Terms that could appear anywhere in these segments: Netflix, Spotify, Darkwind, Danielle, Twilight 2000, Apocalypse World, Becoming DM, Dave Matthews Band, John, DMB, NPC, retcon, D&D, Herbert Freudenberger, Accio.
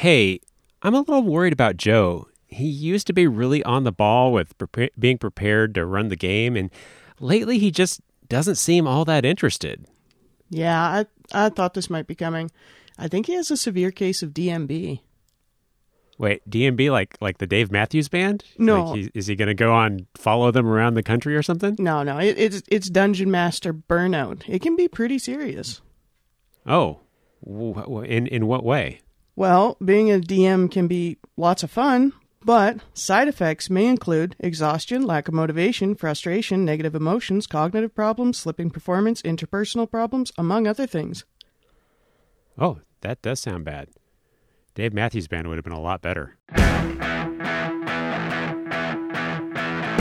hey, I'm a little worried about Joe. He used to be really on the ball with being prepared to run the game, and lately he just doesn't seem all that interested. Yeah, I thought this might be coming. I think he has a severe case of DMB. Wait, DMB like the Dave Matthews Band? No. Is he going to go on follow them around the country or something? No. It's Dungeon Master burnout. It can be pretty serious. Oh, in what way? Well, being a DM can be lots of fun, but side effects may include exhaustion, lack of motivation, frustration, negative emotions, cognitive problems, slipping performance, interpersonal problems, among other things. Oh, that does sound bad. Dave Matthews Band would have been a lot better.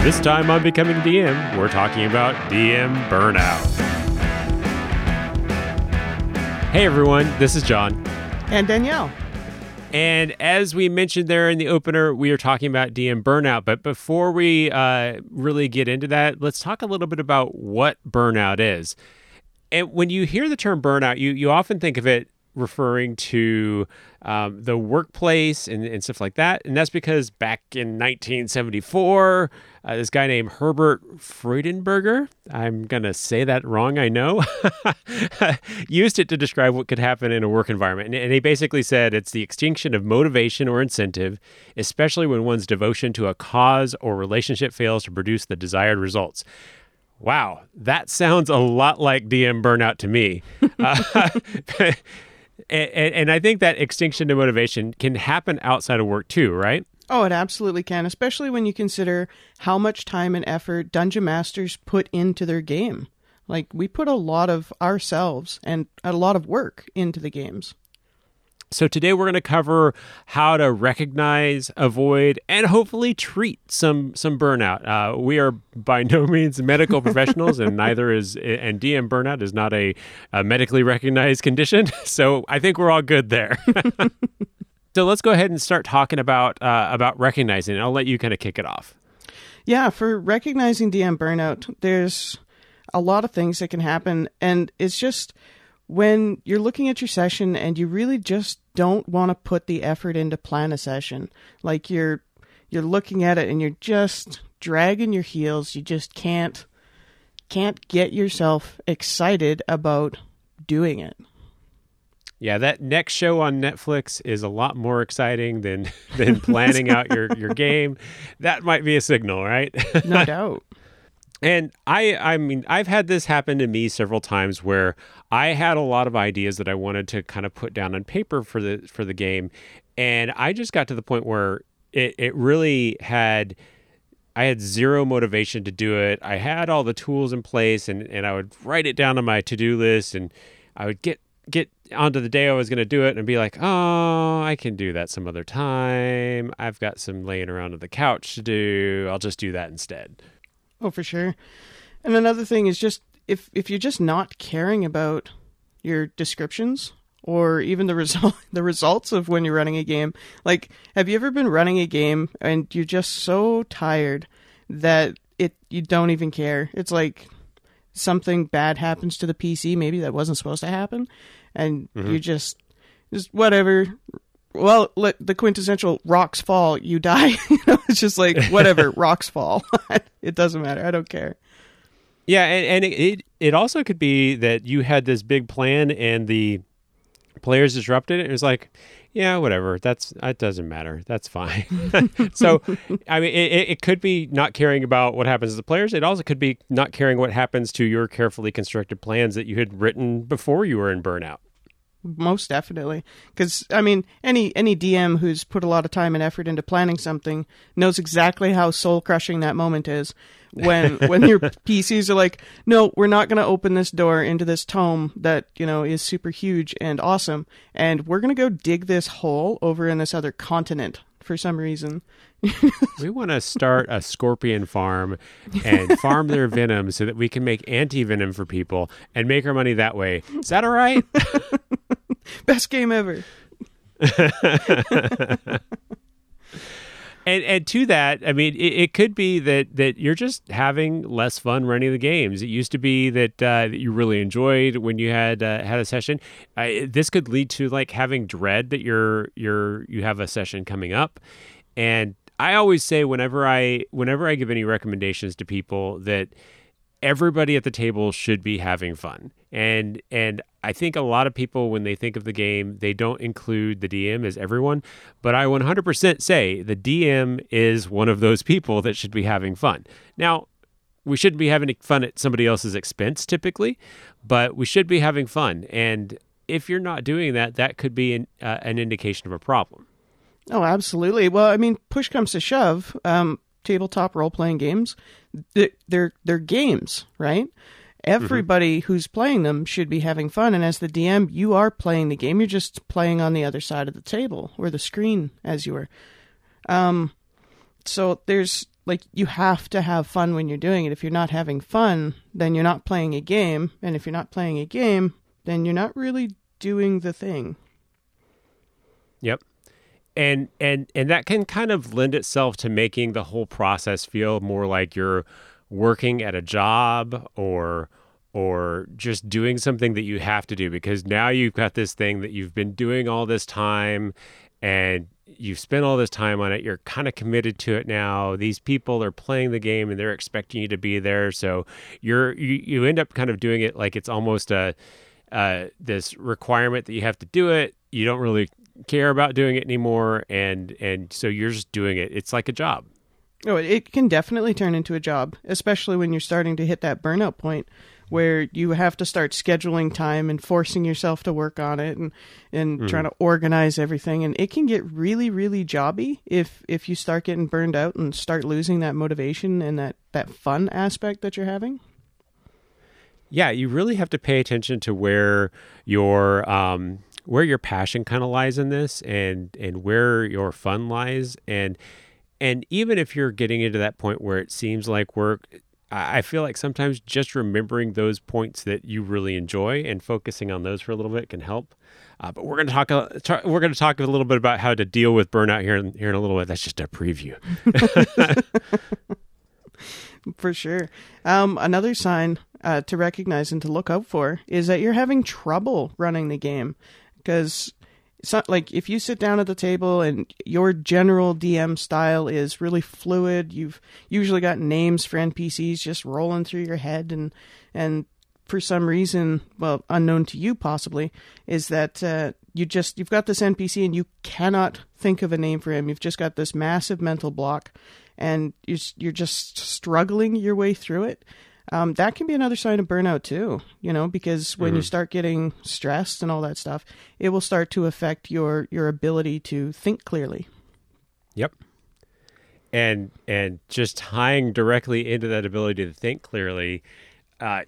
This time on Becoming DM, we're talking about DM burnout. Hey everyone, this is John. And Danielle. And as we mentioned there in the opener, we are talking about DM burnout. But before we really get into that, let's talk a little bit about what burnout is. And when you hear the term burnout, you often think of it referring to the workplace and stuff like that. And that's because back in 1974, this guy named Herbert Freudenberger, I'm going to say that wrong, I know, used it to describe what could happen in a work environment. And he basically said it's the extinction of motivation or incentive, especially when one's devotion to a cause or relationship fails to produce the desired results. Wow, that sounds a lot like DM burnout to me. And I think that extinction of motivation can happen outside of work too, right? Oh, it absolutely can, especially when you consider how much time and effort Dungeon Masters put into their game. Like, we put a lot of ourselves and a lot of work into the games. So today we're going to cover how to recognize, avoid, and hopefully treat some burnout. We are by no means medical professionals, and DM burnout is not a medically recognized condition. So I think we're all good there. So let's go ahead and start talking about recognizing it. I'll let you kind of kick it off. Yeah, for recognizing DM burnout, there's a lot of things that can happen, and it's just, when you're looking at your session and you really just don't want to put the effort into plan a session, like you're looking at it and you're just dragging your heels, you just can't get yourself excited about doing it. Yeah, that next show on Netflix is a lot more exciting than planning out your game. That might be a signal, right? No doubt. And I mean, I've had this happen to me several times where I had a lot of ideas that I wanted to kind of put down on paper for the game. And I just got to the point where I had zero motivation to do it. I had all the tools in place and I would write it down on my to-do list and I would get onto the day I was going to do it and be like, oh, I can do that some other time. I've got some laying around on the couch to do. I'll just do that instead. Oh, for sure. And another thing is just if you're just not caring about your descriptions or even the results of when you're running a game. Like, have you ever been running a game and you're just so tired that you don't even care? It's like something bad happens to the PC, maybe that wasn't supposed to happen, and you just whatever. Well, let the quintessential rocks fall, you die. It's just like, whatever, rocks fall. It doesn't matter. I don't care. Yeah, and it also could be that you had this big plan and the players disrupted it. It was like, yeah, whatever. That doesn't matter. That's fine. So, I mean, it could be not caring about what happens to the players. It also could be not caring what happens to your carefully constructed plans that you had written before you were in burnout. Most definitely. Because, I mean, any DM who's put a lot of time and effort into planning something knows exactly how soul-crushing that moment is when your PCs are like, no, we're not going to open this door into this tome that, is super huge and awesome, and we're going to go dig this hole over in this other continent for some reason. We want to start a scorpion farm and farm their venom so that we can make anti-venom for people and make our money that way. Is that all right? Best game ever. And to that, I mean, it could be that you're just having less fun running the games. It used to be that you really enjoyed when you had a session. This could lead to like having dread that you have a session coming up. And I always say whenever I give any recommendations to people that everybody at the table should be having fun. And I think a lot of people, when they think of the game, they don't include the DM as everyone, but I 100% say the DM is one of those people that should be having fun. Now, we shouldn't be having fun at somebody else's expense typically, but we should be having fun. And if you're not doing that, that could be an indication of a problem. Oh, absolutely. Well, I mean, push comes to shove, tabletop role-playing games, they're games, right? Everybody who's playing them should be having fun. And as the DM, you are playing the game. You're just playing on the other side of the table or the screen as you were. So there's like, you have to have fun when you're doing it. If you're not having fun, then you're not playing a game. And if you're not playing a game, then you're not really doing the thing. Yep. And that can kind of lend itself to making the whole process feel more like you're working at a job or just doing something that you have to do, because now you've got this thing that you've been doing all this time and you've spent all this time on it. You're kind of committed to it now. These people are playing the game and they're expecting you to be there. So you end up kind of doing it like it's almost this requirement that you have to do it. You don't really care about doing it anymore. And so you're just doing it. It's like a job. Oh, it can definitely turn into a job, especially when you're starting to hit that burnout point where you have to start scheduling time and forcing yourself to work on it and trying to organize everything. And it can get really, really jobby if you start getting burned out and start losing that motivation and that fun aspect that you're having. Yeah, you really have to pay attention to where your passion kind of lies in this and where your fun lies. And even if you're getting into that point where it seems like work, I feel like sometimes just remembering those points that you really enjoy and focusing on those for a little bit can help. But we're going to talk a little bit about how to deal with burnout here in a little bit. That's just a preview. For sure. Another sign to recognize and to look out for is that you're having trouble running the game, because it's not like if you sit down at the table and your general DM style is really fluid, you've usually got names for NPCs just rolling through your head. And for some reason, well, unknown to you possibly, is that you've got this NPC and you cannot think of a name for him. You've just got this massive mental block and you're just struggling your way through it. That can be another sign of burnout too, because when you start getting stressed and all that stuff, it will start to affect your ability to think clearly. Yep. And just tying directly into that ability to think clearly,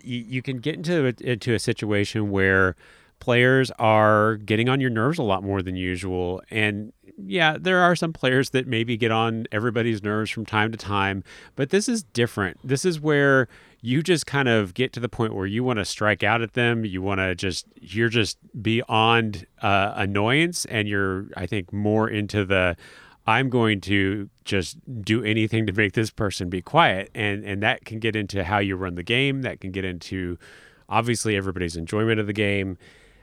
you can get into a situation where players are getting on your nerves a lot more than usual. And yeah, there are some players that maybe get on everybody's nerves from time to time, but this is different. This is where you just kind of get to the point where you want to strike out at them. You want to you're just beyond annoyance, and you're, I think, more into the, I'm going to just do anything to make this person be quiet. And that can get into how you run the game. That can get into, obviously, everybody's enjoyment of the game.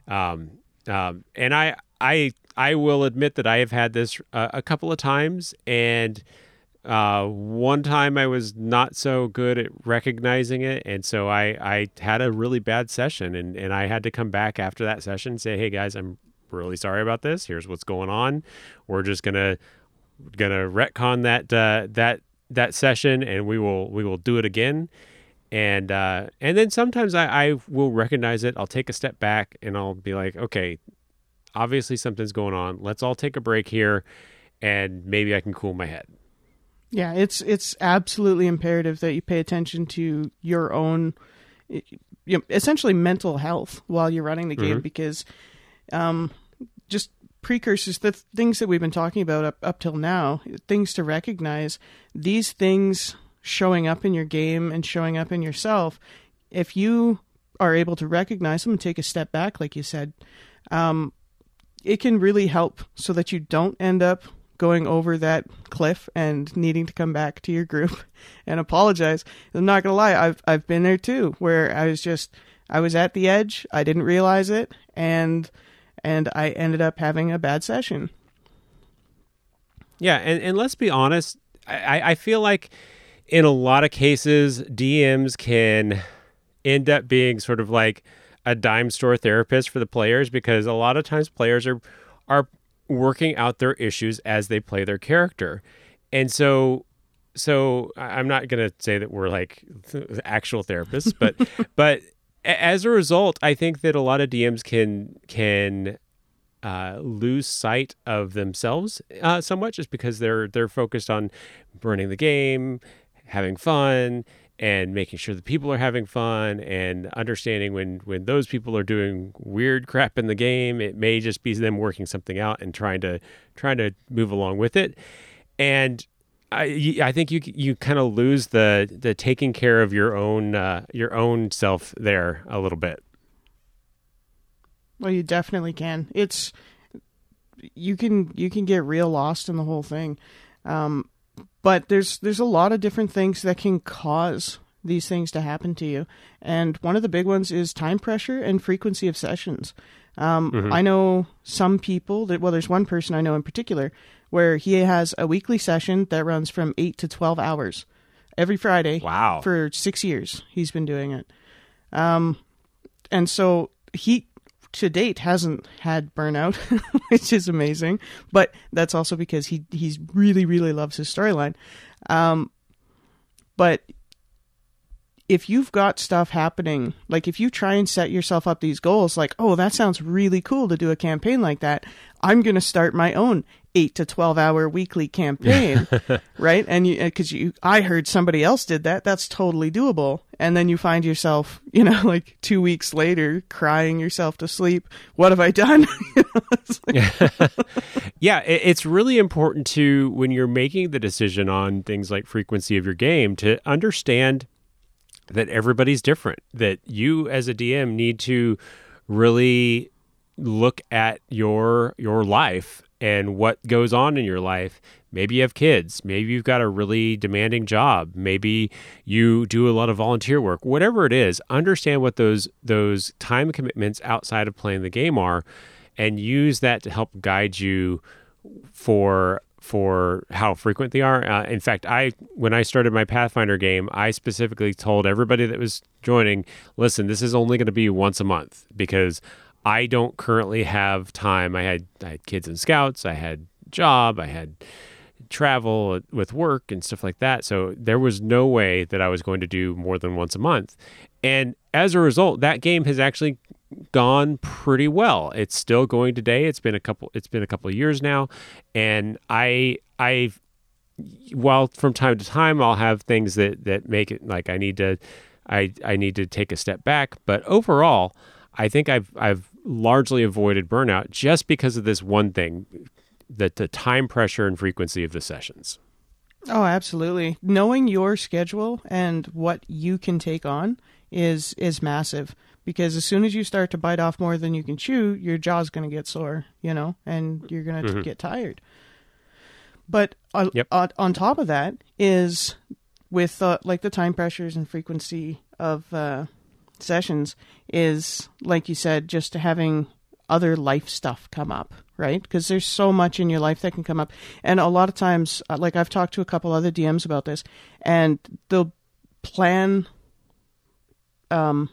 And I will admit that I have had this a couple of times, and one time I was not so good at recognizing it. And so I had a really bad session, and I had to come back after that session and say, hey guys, I'm really sorry about this. Here's what's going on. We're just gonna retcon that session, and we will do it again. And then sometimes I will recognize it. I'll take a step back and I'll be like, okay, obviously something's going on. Let's all take a break here and maybe I can cool my head. Yeah, it's absolutely imperative that you pay attention to your own, essentially mental health while you're running the game, because just precursors, the things that we've been talking about up till now, things to recognize, these things showing up in your game and showing up in yourself, if you are able to recognize them and take a step back, like you said, it can really help so that you don't end up going over that cliff and needing to come back to your group and apologize. I'm not going to lie. I've been there too, where I was at the edge. I didn't realize it. And I ended up having a bad session. Yeah. And let's be honest. I feel like in a lot of cases, DMs can end up being sort of like a dime store therapist for the players, because a lot of times players are working out their issues as they play their character. And so I'm not going to say that we're like actual therapists, but as a result, I think that a lot of DMs can lose sight of themselves somewhat, just because they're focused on running the game, having fun, and making sure that people are having fun, and understanding when those people are doing weird crap in the game, it may just be them working something out and trying to move along with it. And I think you kind of lose the taking care of your own self there a little bit. Well, you definitely can. It's you can get real lost in the whole thing. But there's a lot of different things that can cause these things to happen to you. And one of the big ones is time pressure and frequency of sessions. Mm-hmm. I know some people there's one person I know in particular where he has a weekly session that runs from 8 to 12 hours every Friday. Wow. For 6 years he's been doing it. And so he, to date, hasn't had burnout, which is amazing. But that's also because he's really, really loves his storyline. But if you've got stuff happening, like if you try and set yourself up these goals, like, oh, that sounds really cool to do a campaign like that. I'm going to start my own 8 to 12 hour weekly campaign, right? And I heard somebody else did that. That's totally doable. And then you find yourself, like 2 weeks later, crying yourself to sleep. What have I done? Yeah, it's really important to, when you're making the decision on things like frequency of your game, to understand that everybody's different, that you as a DM need to really look at your life and what goes on in your life. Maybe you have kids. Maybe you've got a really demanding job. Maybe you do a lot of volunteer work. Whatever it is, understand what those time commitments outside of playing the game are, and use that to help guide you for how frequent they are. In fact, when I started my Pathfinder game, I specifically told everybody that was joining, listen, this is only going to be once a month, because I don't currently have time. I had kids and scouts. I had job. I had travel with work and stuff like that. So there was no way that I was going to do more than once a month. And as a result, that game has actually gone pretty well. It's still going today. It's been a couple of years now. And while from time to time I'll have things that make it like I need to take a step back. But overall, I think I've largely avoided burnout just because of this one thing, that the time pressure and frequency of the sessions. Oh, absolutely. Knowing your schedule and what you can take on is massive, because as soon as you start to bite off more than you can chew, your jaw's going to get sore, and you're going to mm-hmm. get tired. But on top of that is with like the time pressures and frequency of sessions is, like you said, just having other life stuff come up, right? Because there's so much in your life that can come up. And a lot of times, like I've talked to a couple other DMs about this, and they'll plan, they'll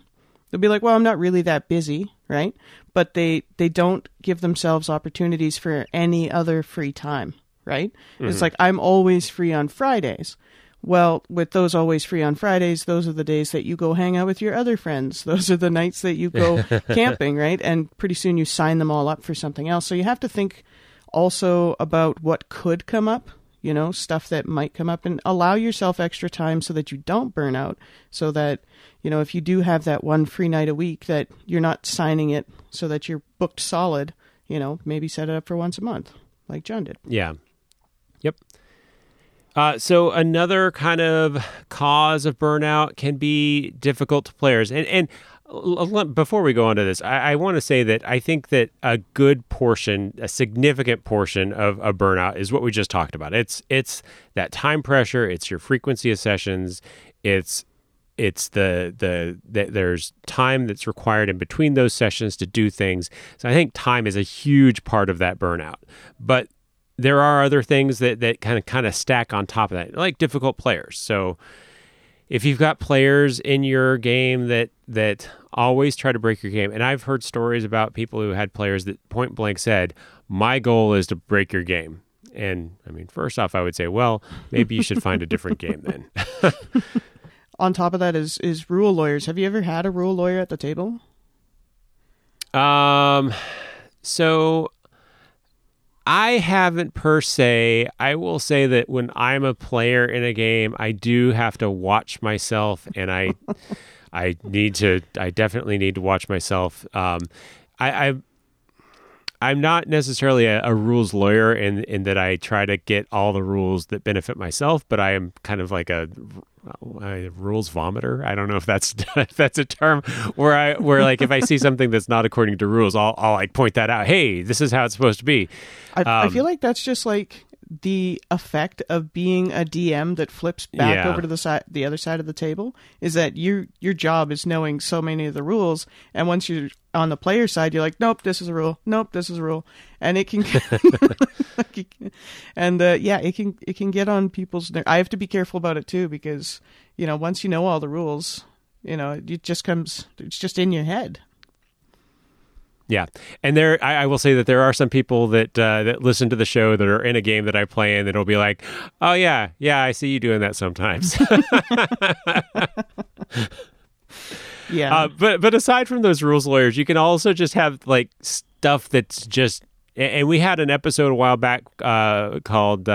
be like, well, I'm not really that busy, right? But they don't give themselves opportunities for any other free time, right? Mm-hmm. It's like, I'm always free on Fridays. Well, with those always free on Fridays, those are the days that you go hang out with your other friends. Those are the nights that you go camping, right? And pretty soon you sign them all up for something else. So you have to think also about what could come up, stuff that might come up, and allow yourself extra time so that you don't burn out, so that, if you do have that one free night a week, that you're not signing it so that you're booked solid, maybe set it up for once a month like John did. Yeah. Yep. So another kind of cause of burnout can be difficult to players. And Before we go on to this, I want to say that I think that a good portion, a significant portion of a burnout is what we just talked about. It's that time pressure. It's your frequency of sessions. It's the there's time that's required in between those sessions to do things. So I think time is a huge part of that burnout. But there are other things that kind of stack on top of that, like difficult players. So if you've got players in your game that always try to break your game, and I've heard stories about people who had players that point blank said, my goal is to break your game. And I mean, first off, I would say, well, maybe you should find a different game then. On top of that is rule lawyers. Have you ever had a rule lawyer at the table? So I haven't per se. I will say that when I'm a player in a game, I do have to watch myself, and I definitely need to watch myself. I'm not necessarily a rules lawyer in that I try to get all the rules that benefit myself, but I am kind of like a rules vomiter. I don't know if that's a term where like if I see something that's not according to rules, I'll like point that out. Hey, this is how it's supposed to be. I feel like that's just like the effect of being a DM that flips back over to the other side of the table, is that your job is knowing so many of the rules, and once you're on the player side, you're like, nope, this is a rule. Nope, this is a rule, and it can, it can get on people's nerves. I have to be careful about it too, because once you know all the rules, it just comes. It's just in your head. Yeah. And I will say that there are some people that listen to the show that are in a game that I play in that'll be like, oh yeah, I see you doing that sometimes. Yeah. But aside from those rules lawyers, you can also just have like stuff that's just, and we had an episode a while back called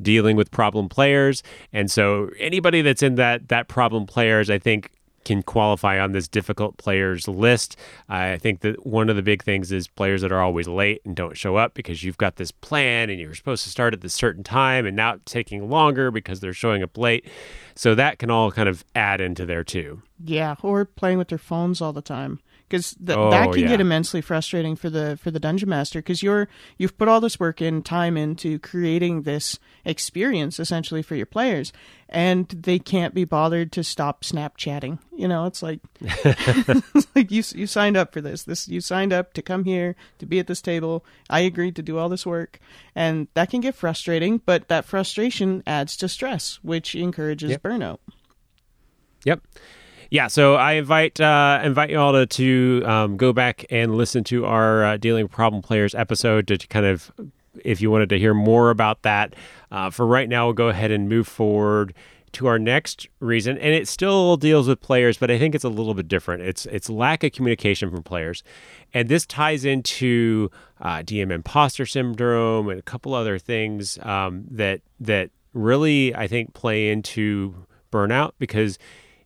Dealing with Problem Players. And so anybody that's in that problem players, I think, can qualify on this difficult players list. I think that one of the big things is players that are always late and don't show up because you've got this plan and you're supposed to start at this certain time, and now it's taking longer because they're showing up late. So that can all kind of add into there too. Yeah, or playing with their phones all the time, because that can get immensely frustrating for the dungeon master, because you've put all this work in, time into creating this experience essentially for your players, and they can't be bothered to stop Snapchatting. It's like it's like you signed up for this. You signed up to come here, to be at this table. I agreed to do all this work, and that can get frustrating. But that frustration adds to stress, which encourages burnout. Yep. Yeah, so I invite you all to go back and listen to our Dealing with Problem Players episode to kind of, if you wanted to hear more about that. For right now, we'll go ahead and move forward to our next reason, and it still deals with players, but I think it's a little bit different. It's lack of communication from players, and this ties into DM imposter syndrome and a couple other things that really, I think, play into burnout, because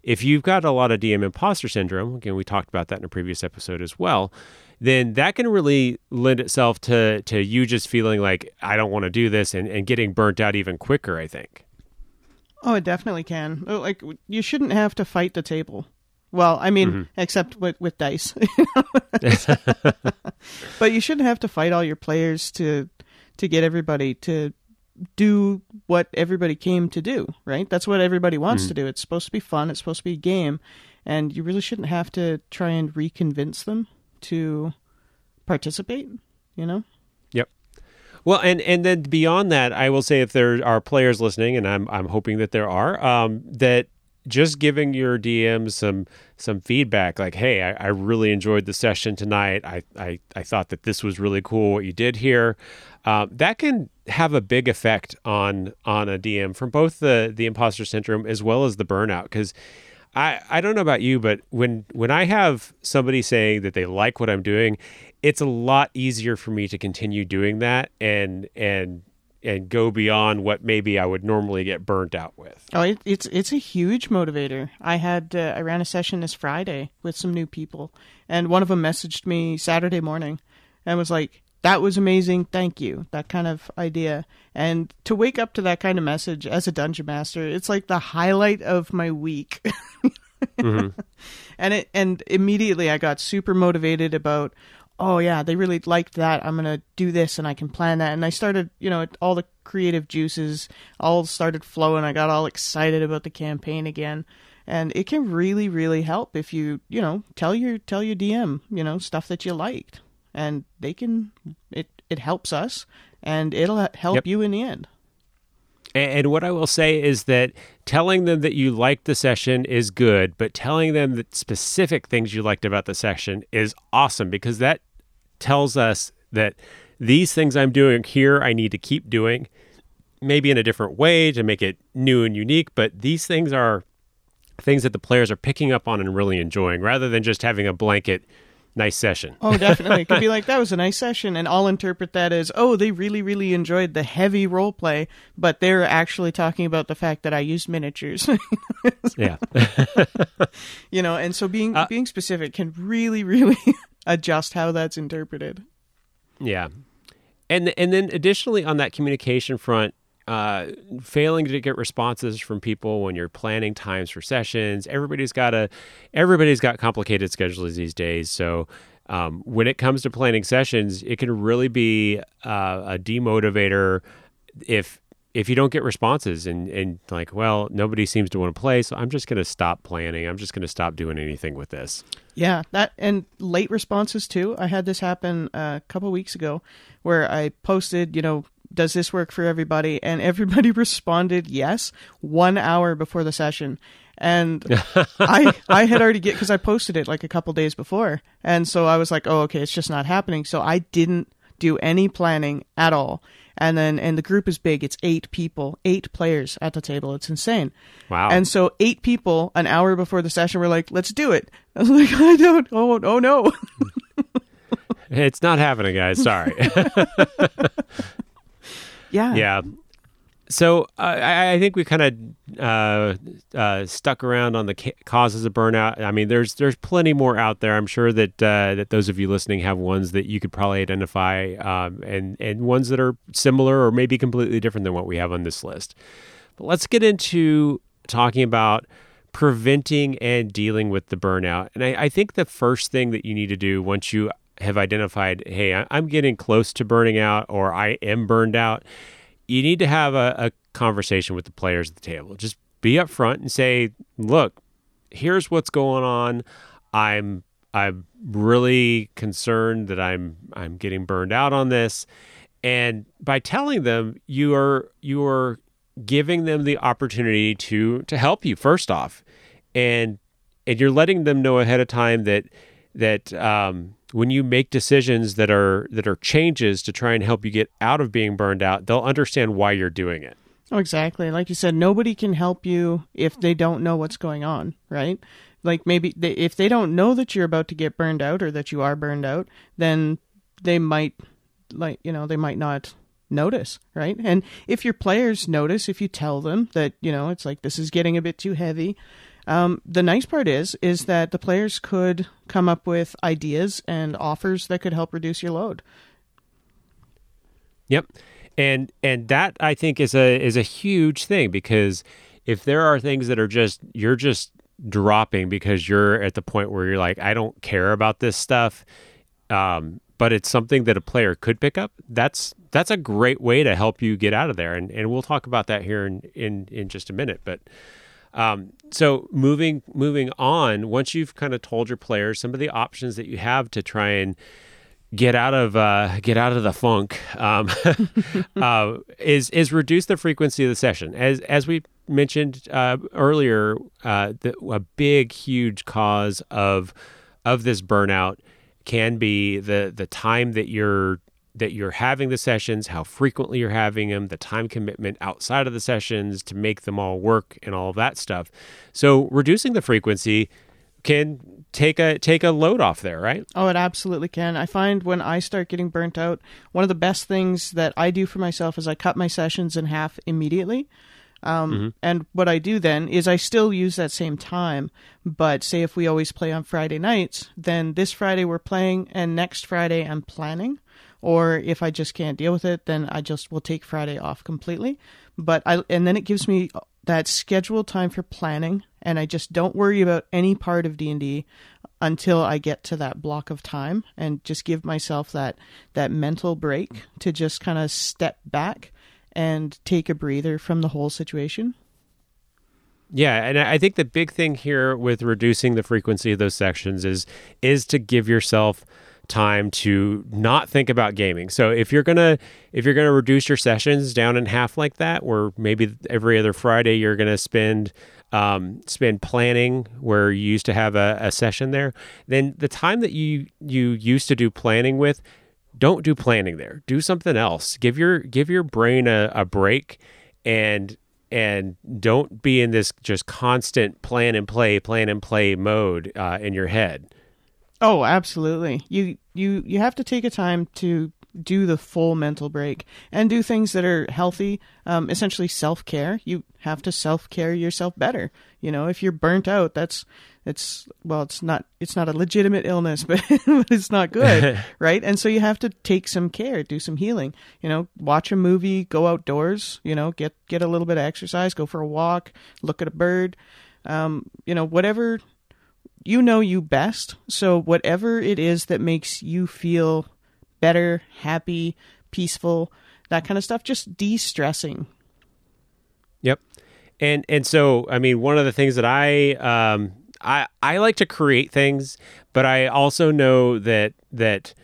if you've got a lot of DM imposter syndrome, again, we talked about that in a previous episode as well, then that can really lend itself to you just feeling like, I don't want to do this, and getting burnt out even quicker, I think. Oh, it definitely can. Like, you shouldn't have to fight the table. Well, I mean, except with dice. But you shouldn't have to fight all your players to get everybody to do what everybody came to do, right? That's what everybody wants to do. It's supposed to be fun. It's supposed to be a game. And you really shouldn't have to try and reconvince them to participate, Yep. Well, and then beyond that, I will say, if there are players listening, and I'm hoping that there are, that just giving your DM some feedback, like, hey, I really enjoyed the session tonight. I thought that this was really cool what you did here. That can have a big effect on a DM from both the imposter syndrome as well as the burnout. Because I don't know about you, but when I have somebody saying that they like what I'm doing, it's a lot easier for me to continue doing that and go beyond what maybe I would normally get burnt out with. Oh, it's a huge motivator. I ran a session this Friday with some new people, and one of them messaged me Saturday morning and was like, that was amazing. Thank you. That kind of idea. And to wake up to that kind of message as a dungeon master, it's like the highlight of my week. Mm-hmm. and immediately I got super motivated about, oh yeah, they really liked that, I'm going to do this and I can plan that. And I started, all the creative juices all started flowing. I got all excited about the campaign again. And it can really, really help if you, tell your DM, stuff that you liked, and they can, it helps us and it'll help Yep. you in the end. And what I will say is that telling them that you liked the session is good, but telling them that specific things you liked about the session is awesome, because that tells us that these things I'm doing here, I need to keep doing, maybe in a different way to make it new and unique. But these things are things that the players are picking up on and really enjoying, rather than just having a blanket nice session. Oh, definitely. It could be like, that was a nice session, and I'll interpret that as, oh, they really, really enjoyed the heavy role play, but they're actually talking about the fact that I used miniatures. Yeah. And so being specific can really, really adjust how that's interpreted. Yeah. And then additionally on that communication front, failing to get responses from people when you're planning times for sessions. Everybody's got complicated schedules these days. So when it comes to planning sessions, it can really be a demotivator if you don't get responses and like, well, nobody seems to want to play, so I'm just going to stop planning. I'm just going to stop doing anything with this. Yeah, that and late responses too. I had this happen a couple weeks ago where I posted, does this work for everybody? And everybody responded yes, 1 hour before the session. And I had already because I posted it like a couple days before. And so I was like, oh, okay, it's just not happening. So I didn't do any planning at all. And the group is big. It's 8 players at the table. It's insane. Wow. And so 8 people an hour before the session were like, let's do it. I was like, I don't, oh no. It's not happening, guys. Sorry. Yeah. Yeah. So I think we kind of stuck around on the causes of burnout. I mean, there's plenty more out there. I'm sure that that those of you listening have ones that you could probably identify, and ones that are similar or maybe completely different than what we have on this list. But let's get into talking about preventing and dealing with the burnout. And I think the first thing that you need to do once you have identified, hey, I'm getting close to burning out, or I am burned out, you need to have a conversation with the players at the table. Just be upfront and say, look, here's what's going on. I'm really concerned that I'm getting burned out on this. And by telling them, you are giving them the opportunity to help you first off. And you're letting them know ahead of time that when you make decisions that are changes to try and help you get out of being burned out, they'll understand why you're doing it. Oh, exactly. Like you said, nobody can help you if they don't know what's going on, right? Like maybe if they don't know that you're about to get burned out or that you are burned out, then they might, they might not notice, right? And if your players notice, if you tell them that, it's like, this is getting a bit too heavy, the nice part is that the players could come up with ideas and offers that could help reduce your load. Yep. And that I think is a huge thing, because if there are things that are you're just dropping because you're at the point where you're like, I don't care about this stuff, but it's something that a player could pick up, that's a great way to help you get out of there. And we'll talk about that here in just a minute, but so moving on, once you've kind of told your players some of the options that you have to try and get out of the funk, is reduce the frequency of the session. As we mentioned earlier, a big, huge cause of this burnout can be the time that you're having the sessions, how frequently you're having them, the time commitment outside of the sessions to make them all work and all of that stuff. So reducing the frequency can take a load off there, right? Oh, it absolutely can. I find when I start getting burnt out, one of the best things that I do for myself is I cut my sessions in half immediately. Mm-hmm. And what I do then is I still use that same time, but say if we always play on Friday nights, then this Friday we're playing and next Friday I'm planning. Or if I just can't deal with it, then I just will take Friday off completely. But then it gives me that scheduled time for planning, and I just don't worry about any part of D&D until I get to that block of time, and just give myself that mental break to just kind of step back and take a breather from the whole situation. Yeah, and I think the big thing here with reducing the frequency of those sections is to give yourself time to not think about gaming. So if you're gonna reduce your sessions down in half like that, where maybe every other Friday you're gonna spend planning where you used to have a session there, then the time that you used to do planning with, don't do planning there. Do something else. Give your brain a break, and don't be in this just constant plan and play mode in your head. Oh, absolutely. You have to take a time to do the full mental break and do things that are healthy, essentially self-care. You have to self-care yourself better. You know, if you're burnt out, it's not a legitimate illness, but it's not good, right? And so you have to take some care, do some healing, you know, watch a movie, go outdoors, you know, get a little bit of exercise, go for a walk, look at a bird, you know, whatever, you know you best. So whatever it is that makes you feel better, happy, peaceful, that kind of stuff, just de-stressing. Yep. And so, I mean, one of the things that I like to create things, but I also know that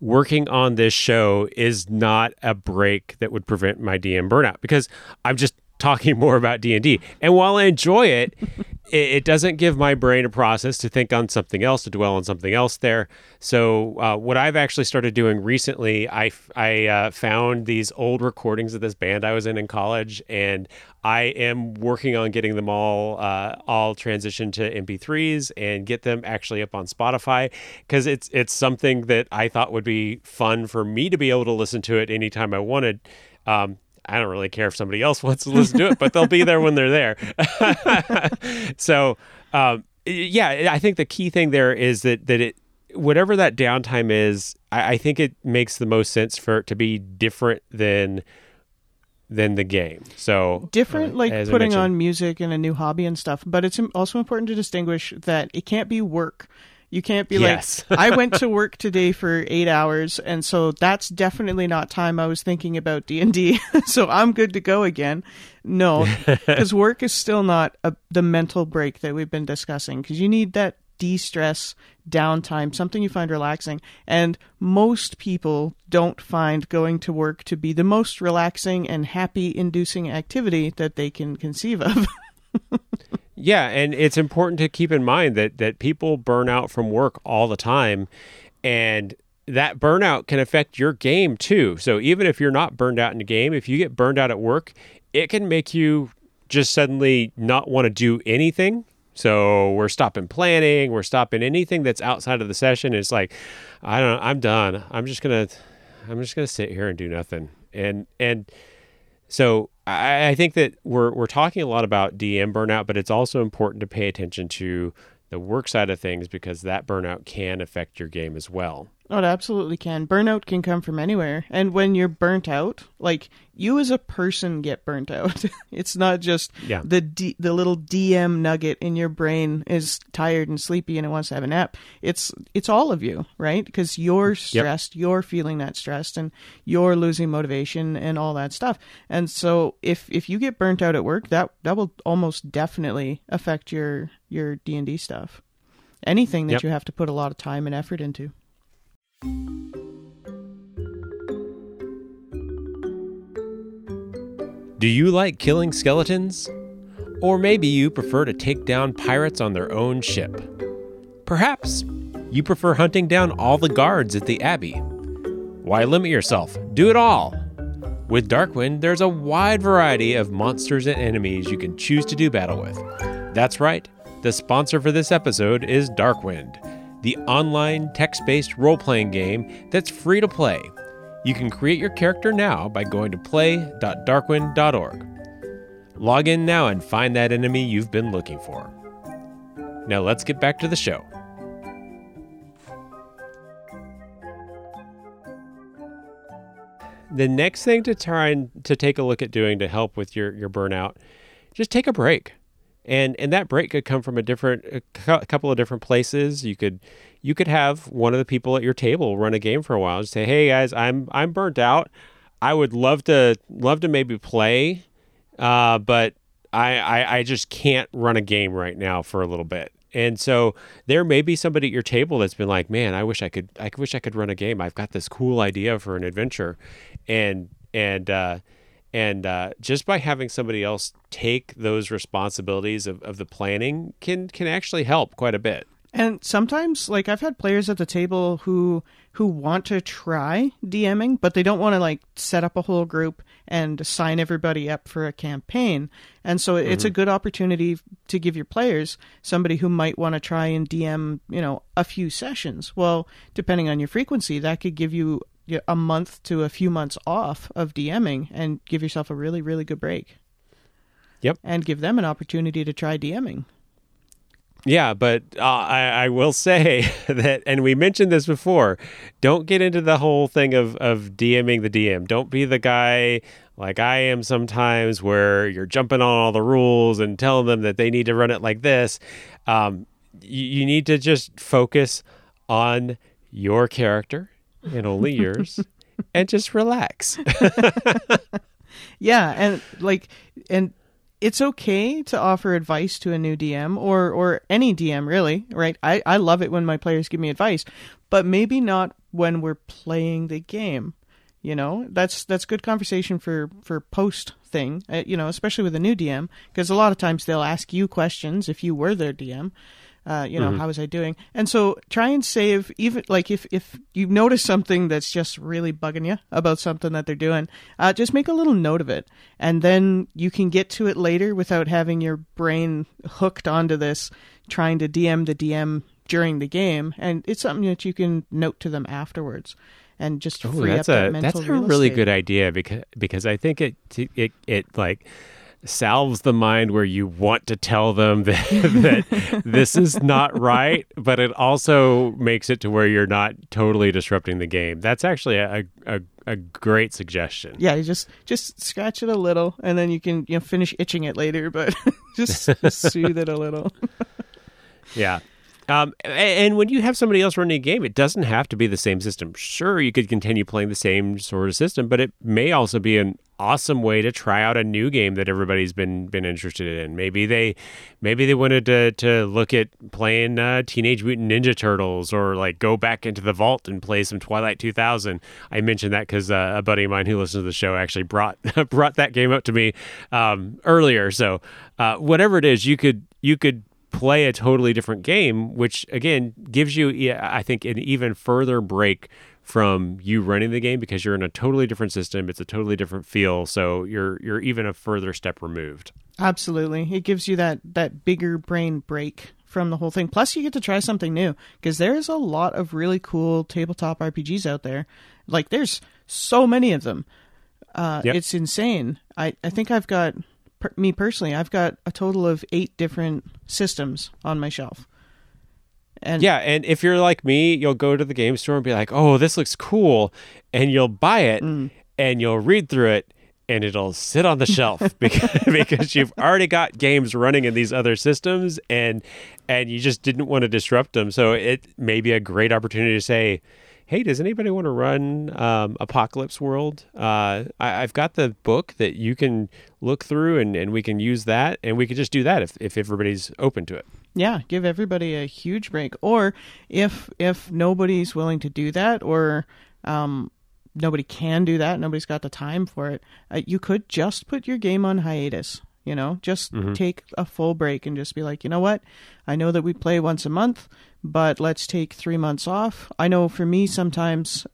working on this show is not a break that would prevent my DM burnout, because I'm just talking more about D&D. And while I enjoy it, it doesn't give my brain a process to think on something else, to dwell on something else there. So what I've actually started doing recently, I found these old recordings of this band I was in college, and I am working on getting them all transitioned to MP3s and get them actually up on Spotify, because it's something that I thought would be fun for me to be able to listen to it anytime I wanted. I don't really care if somebody else wants to listen to it, but they'll be there when they're there. So, yeah, I think the key thing there is that it, whatever that downtime is, I think it makes the most sense for it to be different than the game. So different, like putting on music and a new hobby and stuff. But it's also important to distinguish that it can't be work. You can't be like, I went to work today for 8 hours, and so that's definitely not time I was thinking about D&D, so I'm good to go again. No, because work is still not the mental break that we've been discussing, because you need that de-stress, downtime, something you find relaxing. And most people don't find going to work to be the most relaxing and happy-inducing activity that they can conceive of. Yeah, and it's important to keep in mind that people burn out from work all the time, and that burnout can affect your game too. So even if you're not burned out in the game, if you get burned out at work, it can make you just suddenly not want to do anything. So we're stopping planning, we're stopping anything that's outside of the session. It's like, I don't know, I'm done. I'm just gonna sit here and do nothing. And so I think that we're talking a lot about DM burnout, but it's also important to pay attention to the work side of things, because that burnout can affect your game as well. Oh, it absolutely can. Burnout can come from anywhere. And when you're burnt out, like, you as a person get burnt out. It's not just the little DM nugget in your brain is tired and sleepy and it wants to have a nap. It's all of you, right? Because you're stressed, you're feeling that stressed, and you're losing motivation and all that stuff. And so if you get burnt out at work, that will almost definitely affect your D&D stuff. Anything that you have to put a lot of time and effort into. Do you like killing skeletons? Or maybe you prefer to take down pirates on their own ship. Perhaps you prefer hunting down all the guards at the Abbey. Why limit yourself? Do it all! With Darkwind, there's a wide variety of monsters and enemies you can choose to do battle with. That's right, the sponsor for this episode is Darkwind, the online text-based role-playing game that's free to play. You can create your character now by going to play.darkwind.org. Log in now and find that enemy you've been looking for. Now let's get back to the show. The next thing to try and to take a look at doing to help with your burnout just take a break. And that break could come from a couple of different places. You could have one of the people at your table run a game for a while and say, "Hey guys, I'm burnt out. I would love to maybe play, but I just can't run a game right now for a little bit." And so there may be somebody at your table that's been like, "Man, I wish I could run a game. I've got this cool idea for an adventure," and just by having somebody else take those responsibilities of the planning can actually help quite a bit. And sometimes, like, I've had players at the table who want to try DMing, but they don't want to, like, set up a whole group and sign everybody up for a campaign. And so it's a good opportunity to give your players somebody who might want to try and DM, you know, a few sessions. Well, depending on your frequency, that could give you a month to a few months off of DMing and give yourself a really, really good break. Yep. And give them an opportunity to try DMing. Yeah, but I will say that, and we mentioned this before, don't get into the whole thing of DMing the DM. Don't be the guy like I am sometimes where you're jumping on all the rules and telling them that they need to run it like this. You need to just focus on your character and only yours and just relax. Yeah, and it's okay to offer advice to a new DM or any DM, really, right? I love it when my players give me advice, but maybe not when we're playing the game. You know, that's good conversation for post thing, you know, especially with a new DM, because a lot of times they'll ask you questions if you were their DM. You know, how was I doing? And so try and save, even like if you notice something that's just really bugging you about something that they're doing, just make a little note of it. And then you can get to it later without having your brain hooked onto this, trying to DM the DM during the game. And it's something that you can note to them afterwards and just free up that mental real estate. That's a really good idea because I think it like salves the mind where you want to tell them that this is not right, but it also makes it to where you're not totally disrupting the game. That's actually a great suggestion. Yeah, you just scratch it a little, and then you can finish itching it later, but just soothe it a little. Yeah. And when you have somebody else running a game, it doesn't have to be the same system. Sure, you could continue playing the same sort of system, but it may also be an awesome way to try out a new game that everybody's been interested in. Maybe they wanted to look at playing Teenage Mutant Ninja Turtles, or like go back into the vault and play some Twilight 2000. I mentioned that because a buddy of mine who listens to the show actually brought that game up to me earlier. So whatever it is, you could play a totally different game, which again gives you, I think, an even further break from you running the game because you're in a totally different system. It's a totally different feel. So you're even a further step removed. Absolutely. It gives you that bigger brain break from the whole thing. Plus you get to try something new because there's a lot of really cool tabletop RPGs out there. Like there's so many of them. Yep. It's insane. I think I've got, me personally, I've got a total of 8 different systems on my shelf. And yeah, and if you're like me, you'll go to the game store and be like, "Oh, this looks cool," and you'll buy it, and you'll read through it, and it'll sit on the shelf because you've already got games running in these other systems, and you just didn't want to disrupt them. So it may be a great opportunity to say, "Hey, does anybody want to run Apocalypse World? I've got the book that you can look through, and we can use that, and we could just do that if everybody's open to it." Yeah, give everybody a huge break. Or if nobody's willing to do that, or nobody can do that, nobody's got the time for it, you could just put your game on hiatus, you know? Just take a full break and just be like, "You know what? I know that we play once a month, but let's take 3 months off." I know for me sometimes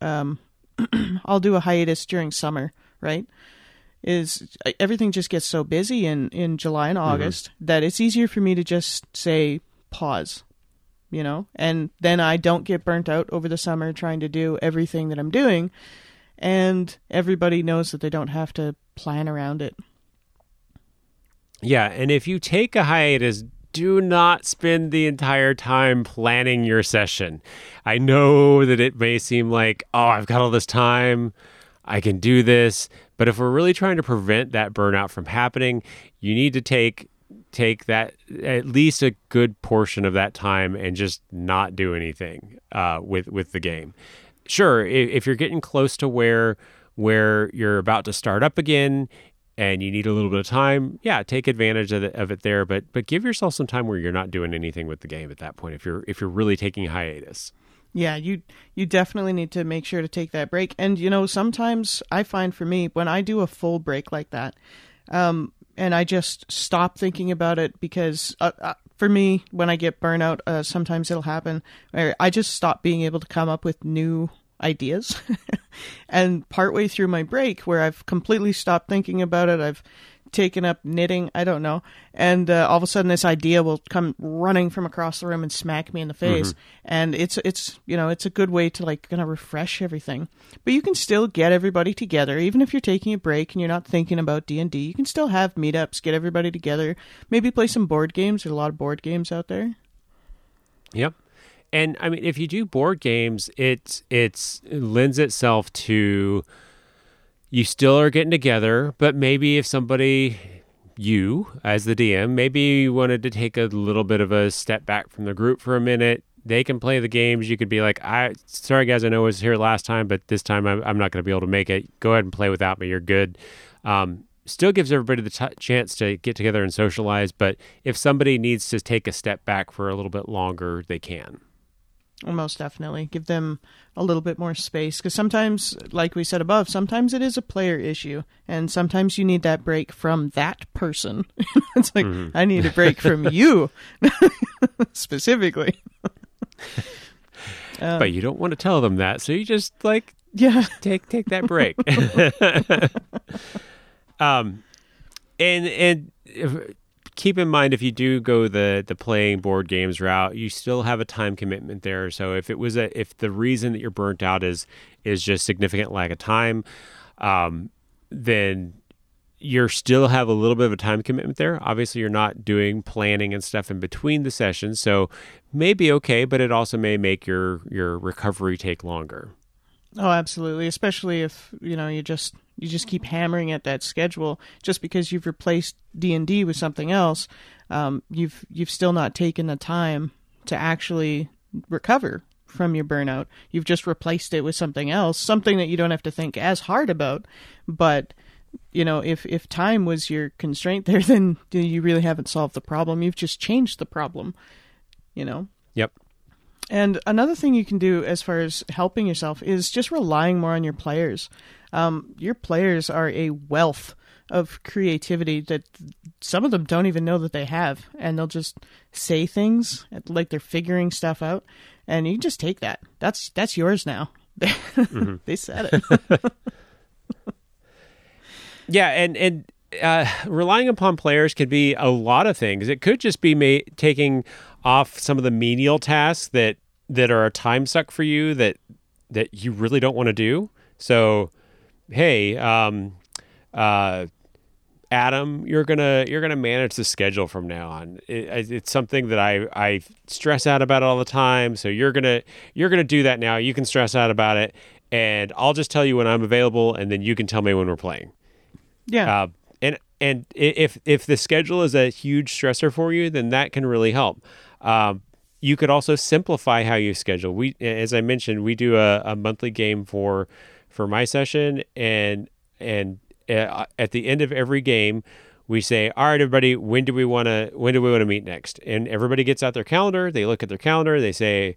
I'll do a hiatus during summer, right? Is everything just gets so busy in July and August that it's easier for me to just say pause, you know, and then I don't get burnt out over the summer trying to do everything that I'm doing. And everybody knows that they don't have to plan around it. Yeah. And if you take a hiatus, do not spend the entire time planning your session. I know that it may seem like, "Oh, I've got all this time. I can do this." But if we're really trying to prevent that burnout from happening, you need to take that at least a good portion of that time and just not do anything with the game. Sure, if you're getting close to where you're about to start up again and you need a little bit of time, yeah, take advantage of it there. But give yourself some time where you're not doing anything with the game at that point if you're really taking a hiatus. Yeah, you definitely need to make sure to take that break. And, you know, sometimes I find for me, when I do a full break like that, and I just stop thinking about it because for me, when I get burnout, sometimes it'll happen where I just stop being able to come up with new ideas. And partway through my break where I've completely stopped thinking about it, I've taken up knitting, I don't know. And all of a sudden this idea will come running from across the room and smack me in the face. Mm-hmm. And it's a good way to like kind of refresh everything. But you can still get everybody together. Even if you're taking a break and you're not thinking about D&D, you can still have meetups, get everybody together, maybe play some board games. There's a lot of board games out there. Yep. And I mean, if you do board games, it lends itself to, you still are getting together, but maybe if somebody, you as the DM, maybe you wanted to take a little bit of a step back from the group for a minute, they can play the games. You could be like, sorry guys, I know I was here last time, but this time I'm not going to be able to make it. Go ahead and play without me. You're good. Still gives everybody the chance to get together and socialize. But if somebody needs to take a step back for a little bit longer, they can. Most definitely. Give them a little bit more space because sometimes, like we said above, sometimes it is a player issue and sometimes you need that break from that person. It's like, mm-hmm. I need a break from you specifically. But you don't want to tell them that. So you just like, yeah, take that break. Keep in mind, if you do go the playing board games route, you still have a time commitment there. So if it was if the reason that you're burnt out is just significant lack of time, then you still have a little bit of a time commitment there. Obviously, you're not doing planning and stuff in between the sessions, so may be okay, but it also may make your recovery take longer. Oh, absolutely. Especially if you just keep hammering at that schedule just because you've replaced D&D with something else. You've still not taken the time to actually recover from your burnout. You've just replaced it with something else, something that you don't have to think as hard about. But, you know, if time was your constraint there, then you really haven't solved the problem. You've just changed the problem, you know? Yep. And another thing you can do as far as helping yourself is just relying more on your players. Your players are a wealth of creativity that some of them don't even know that they have. And they'll just say things like they're figuring stuff out. And you just take that. That's yours now. Mm-hmm. They said it. Yeah, and relying upon players could be a lot of things. It could just be taking off some of the menial tasks that are a time suck for you that you really don't want to do. So, hey, Adam, you're gonna manage the schedule from now on. It's something that I stress out about all the time. So you're gonna do that now. You can stress out about it, and I'll just tell you when I'm available, and then you can tell me when we're playing. Yeah. And if the schedule is a huge stressor for you, then that can really help. You could also simplify how you schedule. We, as I mentioned, we do a monthly game for my session, and at the end of every game, we say, "All right, everybody, when do we want to meet next?" And everybody gets out their calendar. They look at their calendar. They say,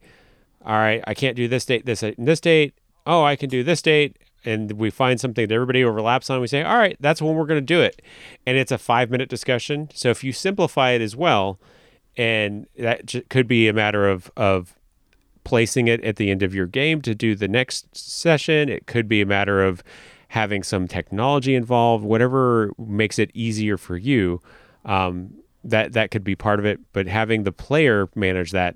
"All right, I can't do this date, this date, and this date. Oh, I can do this date." And we find something that everybody overlaps on. We say, all right, that's when we're going to do it. And it's a 5-minute discussion. So if you simplify it as well, and that could be a matter of placing it at the end of your game to do the next session. It could be a matter of having some technology involved, whatever makes it easier for you. That could be part of it. But having the player manage that,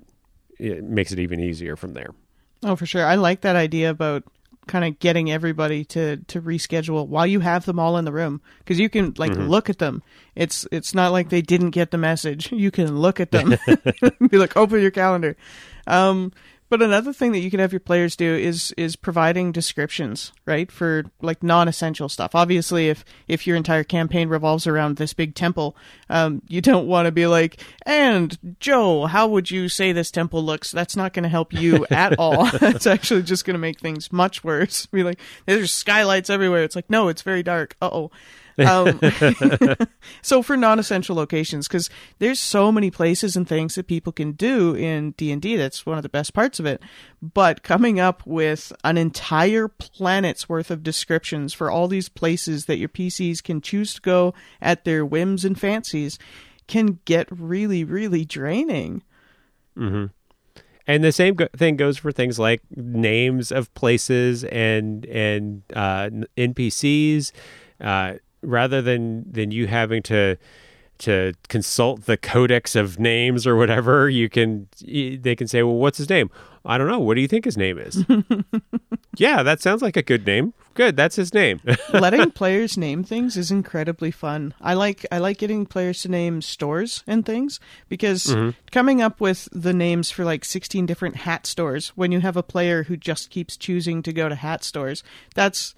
it makes it even easier from there. Oh, for sure. I like that idea about kind of getting everybody to reschedule while you have them all in the room, because you can like mm-hmm. look at them. It's not like they didn't get the message. You can look at them. Be like, open your calendar. But another thing that you could have your players do is providing descriptions, right, for like non-essential stuff. Obviously, if your entire campaign revolves around this big temple, you don't want to be like, and Joe, how would you say this temple looks? That's not going to help you at all. It's actually just going to make things much worse. Be like, there's skylights everywhere. It's like, no, it's very dark. Uh-oh. So for non-essential locations, because there's so many places and things that people can do in D&D, that's one of the best parts of it. But coming up with an entire planet's worth of descriptions for all these places that your PCs can choose to go at their whims and fancies can get really, really draining. Mm-hmm. And the same thing goes for things like names of places and NPCs. Rather than you having to consult the codex of names or whatever, they can say, well, what's his name? I don't know. What do you think his name is? Yeah, that sounds like a good name. Good, that's his name. Letting players name things is incredibly fun. I like getting players to name stores and things, because coming up with the names for like 16 different hat stores when you have a player who just keeps choosing to go to hat stores, that's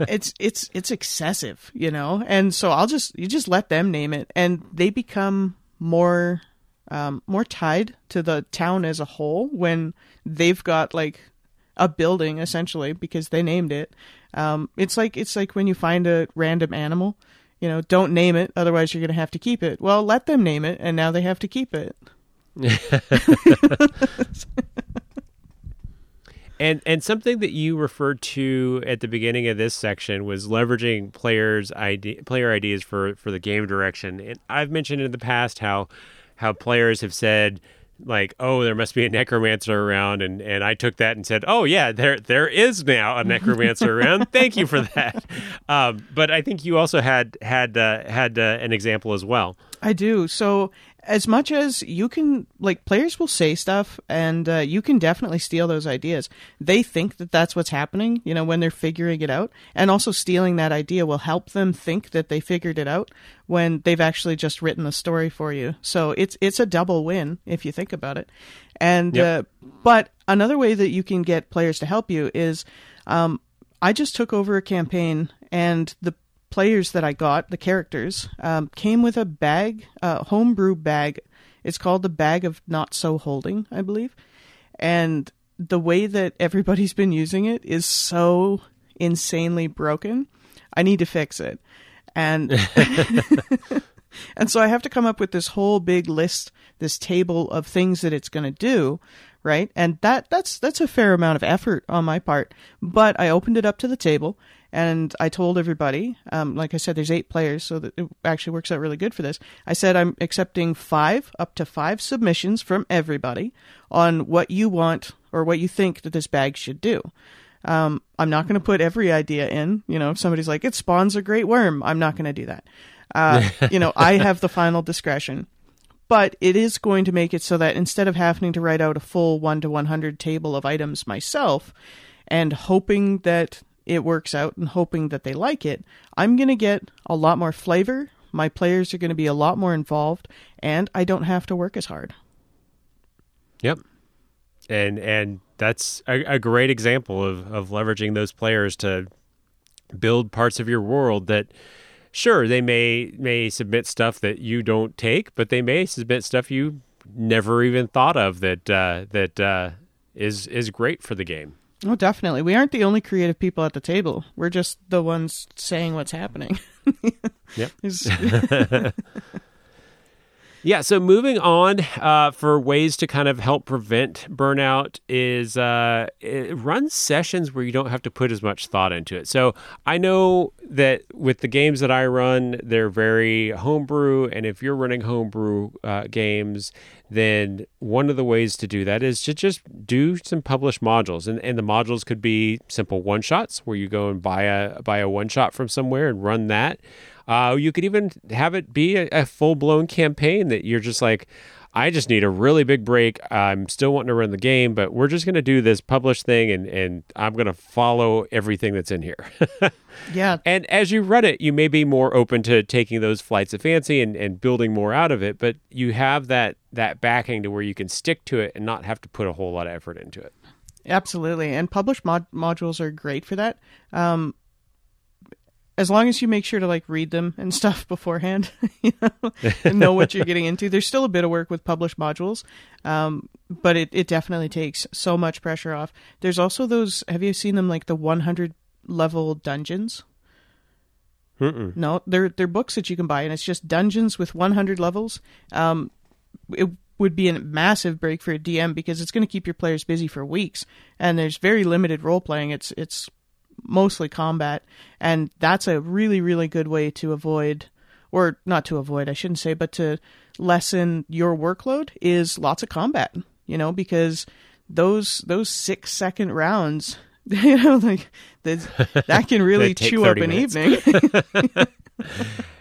it's excessive, you know? And so you just let them name it, and they become more tied to the town as a whole when they've got like a building essentially because they named it. It's like when you find a random animal, you know, don't name it, otherwise you're going to have to keep it. Well, let them name it, and now they have to keep it. And something that you referred to at the beginning of this section was leveraging player ideas for the game direction. And I've mentioned in the past how players have said, like, oh, there must be a necromancer around, and I took that and said, oh yeah, there is now a necromancer around. Thank you for that. But I think you also had an example as well. I do. So as much as you can, like, players will say stuff, and you can definitely steal those ideas. They think that that's what's happening, you know, when they're figuring it out. And also stealing that idea will help them think that they figured it out when they've actually just written the story for you. So it's a double win if you think about it. And yep. But another way that you can get players to help you is I just took over a campaign, and the players that I got, the characters, came with a bag, homebrew bag. It's called the Bag of Not So Holding, I believe. And the way that everybody's been using it is so insanely broken. I need to fix it. And and so I have to come up with this whole big list, this table of things that it's going to do, right? And that's a fair amount of effort on my part. But I opened it up to the table, and I told everybody, like I said, there's 8 players, so that it actually works out really good for this. I said, I'm accepting up to five submissions from everybody on what you want or what you think that this bag should do. I'm not going to put every idea in. You know, if somebody's like, it spawns a great worm, I'm not going to do that. You know, I have the final discretion. But it is going to make it so that instead of having to write out a full 1 to 100 table of items myself and hoping that it works out and hoping that they like it, I'm going to get a lot more flavor. My players are going to be a lot more involved, and I don't have to work as hard. Yep. And that's a great example of leveraging those players to build parts of your world that, sure, they may submit stuff that you don't take, but they may submit stuff you never even thought of that is great for the game. Oh, definitely. We aren't the only creative people at the table. We're just the ones saying what's happening. Yep. Yeah. So moving on, for ways to kind of help prevent burnout is run sessions where you don't have to put as much thought into it. So I know that with the games that I run, they're very homebrew. And if you're running homebrew games, then one of the ways to do that is to just do some published modules. And the modules could be simple one-shots where you go and buy a one-shot from somewhere and run that. You could even have it be a full-blown campaign that you're just like, I just need a really big break. I'm still wanting to run the game, but we're just going to do this publish thing, and I'm going to follow everything that's in here. Yeah. And as you run it, you may be more open to taking those flights of fancy and building more out of it, but you have that backing to where you can stick to it and not have to put a whole lot of effort into it. Absolutely. And published modules are great for that. As long as you make sure to like read them and stuff beforehand, you know, and know what you're getting into. There's still a bit of work with published modules, but it definitely takes so much pressure off. There's also those, have you seen them, like the 100 level dungeons? Mm-mm. No, they're books that you can buy, and it's just dungeons with 100 levels. It would be a massive break for a DM because it's going to keep your players busy for weeks, and there's very limited role playing. It's mostly combat, and that's a really, really good way to avoid, or not to avoid, I shouldn't say, but to lessen your workload is lots of combat, you know, because those 6-second rounds, you know, like that can really chew up an evening.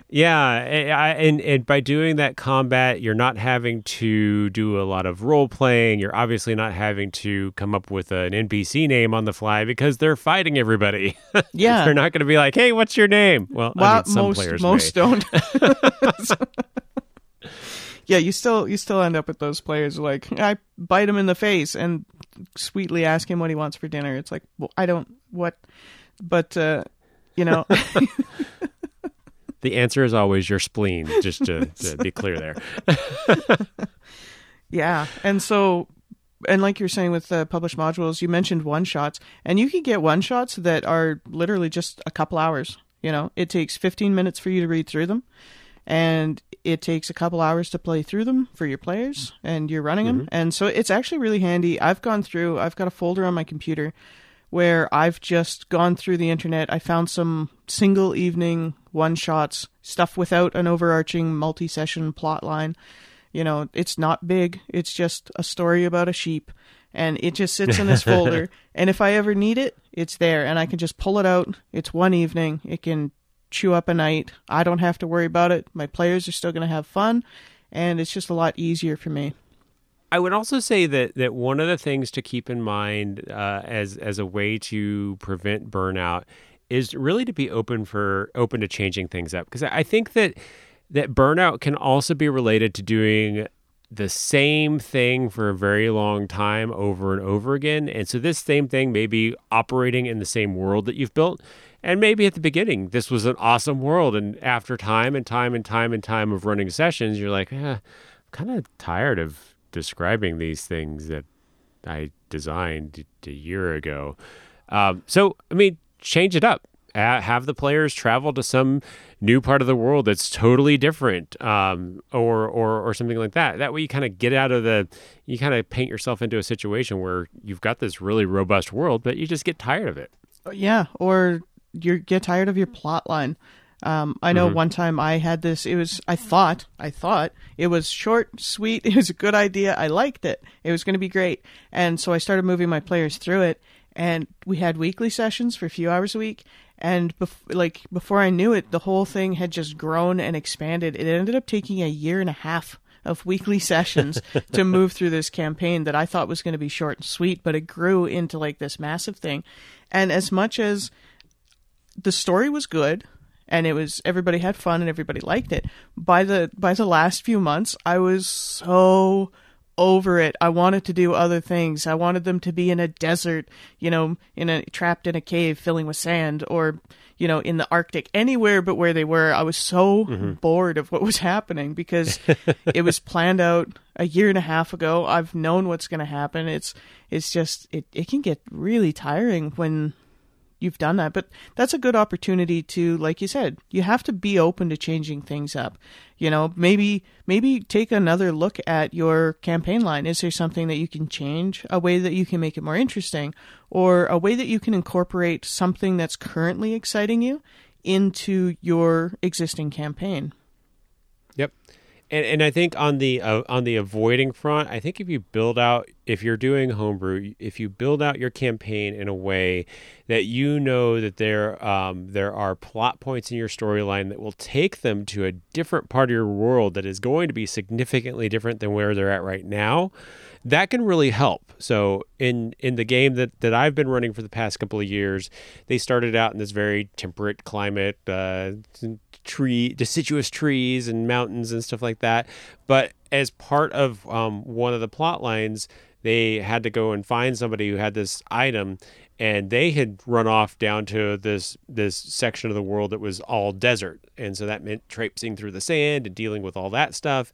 Yeah, and by doing that combat, you're not having to do a lot of role-playing. You're obviously not having to come up with an NPC name on the fly because they're fighting everybody. Yeah. They're not going to be like, hey, what's your name? Well, I mean, some players may. Most don't. Yeah, you still end up with those players like, I bite him in the face and sweetly ask him what he wants for dinner. It's like, well, I don't, what? But, you know... The answer is always your spleen, just to be clear there. Yeah. And so, and like you're saying with the published modules, you mentioned one-shots, and you can get one-shots that are literally just a couple hours. You know, it takes 15 minutes for you to read through them, and it takes a couple hours to play through them for your players, and you're running them. And so it's actually really handy. I've gone through, I've got a folder on my computer where I've just gone through the internet. I found some single evening one-shots, stuff without an overarching multi-session plot line. You know, it's not big. It's just a story about a sheep. And it just sits in this folder. And if I ever need it, it's there. And I can just pull it out. It's one evening. It can chew up a night. I don't have to worry about it. My players are still going to have fun. And it's just a lot easier for me. I would also say that one of the things to keep in mind as a way to prevent burnout is really to be open to changing things up. Because I think that burnout can also be related to doing the same thing for a very long time over and over again. And so this same thing may be operating in the same world that you've built. And maybe at the beginning, this was an awesome world. And after time and time and time and time of running sessions, you're like, I'm kind of tired of describing these things that I designed a year ago. So, I mean, change it up. Have the players travel to some new part of the world that's totally different, or something like that. That way you kind of get out of you kind of paint yourself into a situation where you've got this really robust world, but you just get tired of it. Yeah, or you get tired of your plot line. I know one time I had this, I thought it was short, sweet. It was a good idea. I liked it. It was going to be great. And so I started moving my players through it, and we had weekly sessions for a few hours a week. And before I knew it, the whole thing had just grown and expanded. It ended up taking a year and a half of weekly sessions to move through this campaign that I thought was going to be short and sweet, but it grew into like this massive thing. And as much as the story was good, and it was, everybody had fun and everybody liked it, By the last few months, I was so over it. I wanted to do other things. I wanted them to be in a desert, you know, trapped in a cave filling with sand, or, you know, in the Arctic, anywhere but where they were. I was so bored of what was happening because it was planned out a year and a half ago. I've known what's going to happen. It's just, it can get really tiring when you've done that. But that's a good opportunity to, like you said, you have to be open to changing things up. You know, maybe take another look at your campaign line. Is there something that you can change, a way that you can make it more interesting, or a way that you can incorporate something that's currently exciting you into your existing campaign? Yep. And I think on the avoiding front, I think if you build out, if you're doing homebrew, if you build out your campaign in a way that you know that there are plot points in your storyline that will take them to a different part of your world that is going to be significantly different than where they're at right now, that can really help. So in the game that I've been running for the past couple of years, they started out in this very temperate climate, deciduous trees and mountains and stuff like that. But as part of one of the plot lines, they had to go and find somebody who had this item, and they had run off down to this section of the world that was all desert. And so that meant traipsing through the sand and dealing with all that stuff.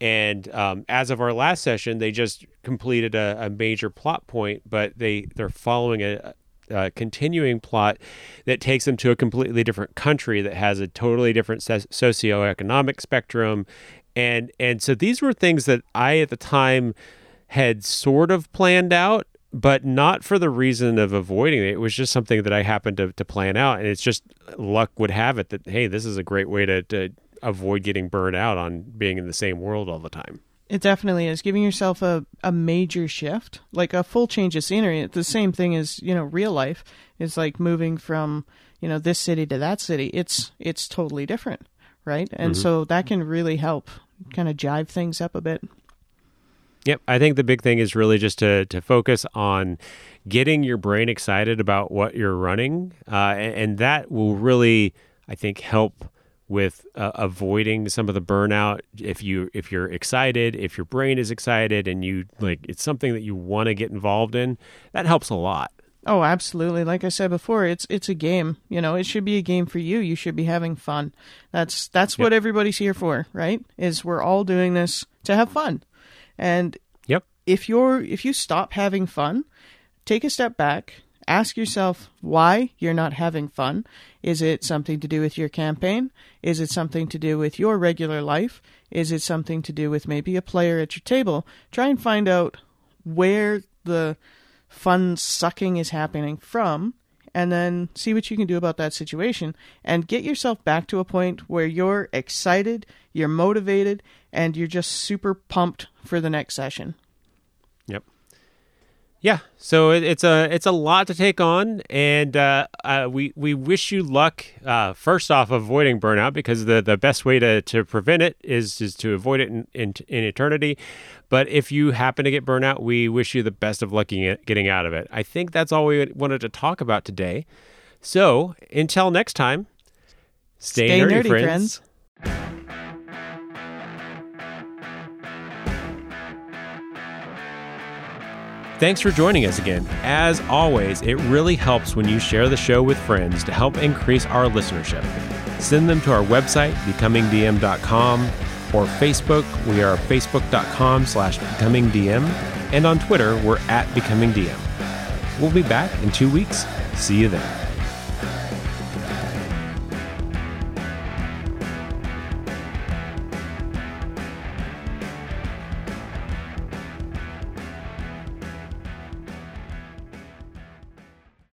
And as of our last session, they just completed a major plot point, but they're following a continuing plot that takes them to a completely different country that has a totally different socioeconomic spectrum. And so these were things that I, at the time, had sort of planned out, but not for the reason of avoiding it. It was just something that I happened to plan out. And it's just luck would have it that, hey, this is a great way to avoid getting burned out on being in the same world all the time. It definitely is. Giving yourself a major shift, like a full change of scenery. It's the same thing as, real life. It's like moving from, this city to that city. It's totally different, right? And so that can really help kind of jive things up a bit. Yep. I think the big thing is really just to focus on getting your brain excited about what you're running. And that will really, I think, help with avoiding some of the burnout. If you're excited, if your brain is excited and you like, it's something that you want to get involved in, that helps a lot. Oh, absolutely. Like I said before, it's a game, it should be a game for you. You should be having fun. That's what everybody's here for, right? Is we're all doing this to have fun. And if you stop having fun, take a step back, ask yourself why you're not having fun. Is it something to do with your campaign? Is it something to do with your regular life? Is it something to do with maybe a player at your table? Try and find out where the fun sucking is happening from, and then see what you can do about that situation and get yourself back to a point where you're excited, you're motivated, and you're just super pumped for the next session. Yep. Yeah. So it's a lot to take on, and we wish you luck, first off, avoiding burnout, because the best way to prevent it is to avoid it in eternity. But if you happen to get burnout, we wish you the best of luck getting out of it. I think that's all we wanted to talk about today. So until next time, stay nerdy, friends. Thanks for joining us again. As always, it really helps when you share the show with friends to help increase our listenership. Send them to our website, becomingdm.com, or Facebook. We are facebook.com/becomingdm, and on Twitter, we're @becomingdm. We'll be back in 2 weeks. See you then.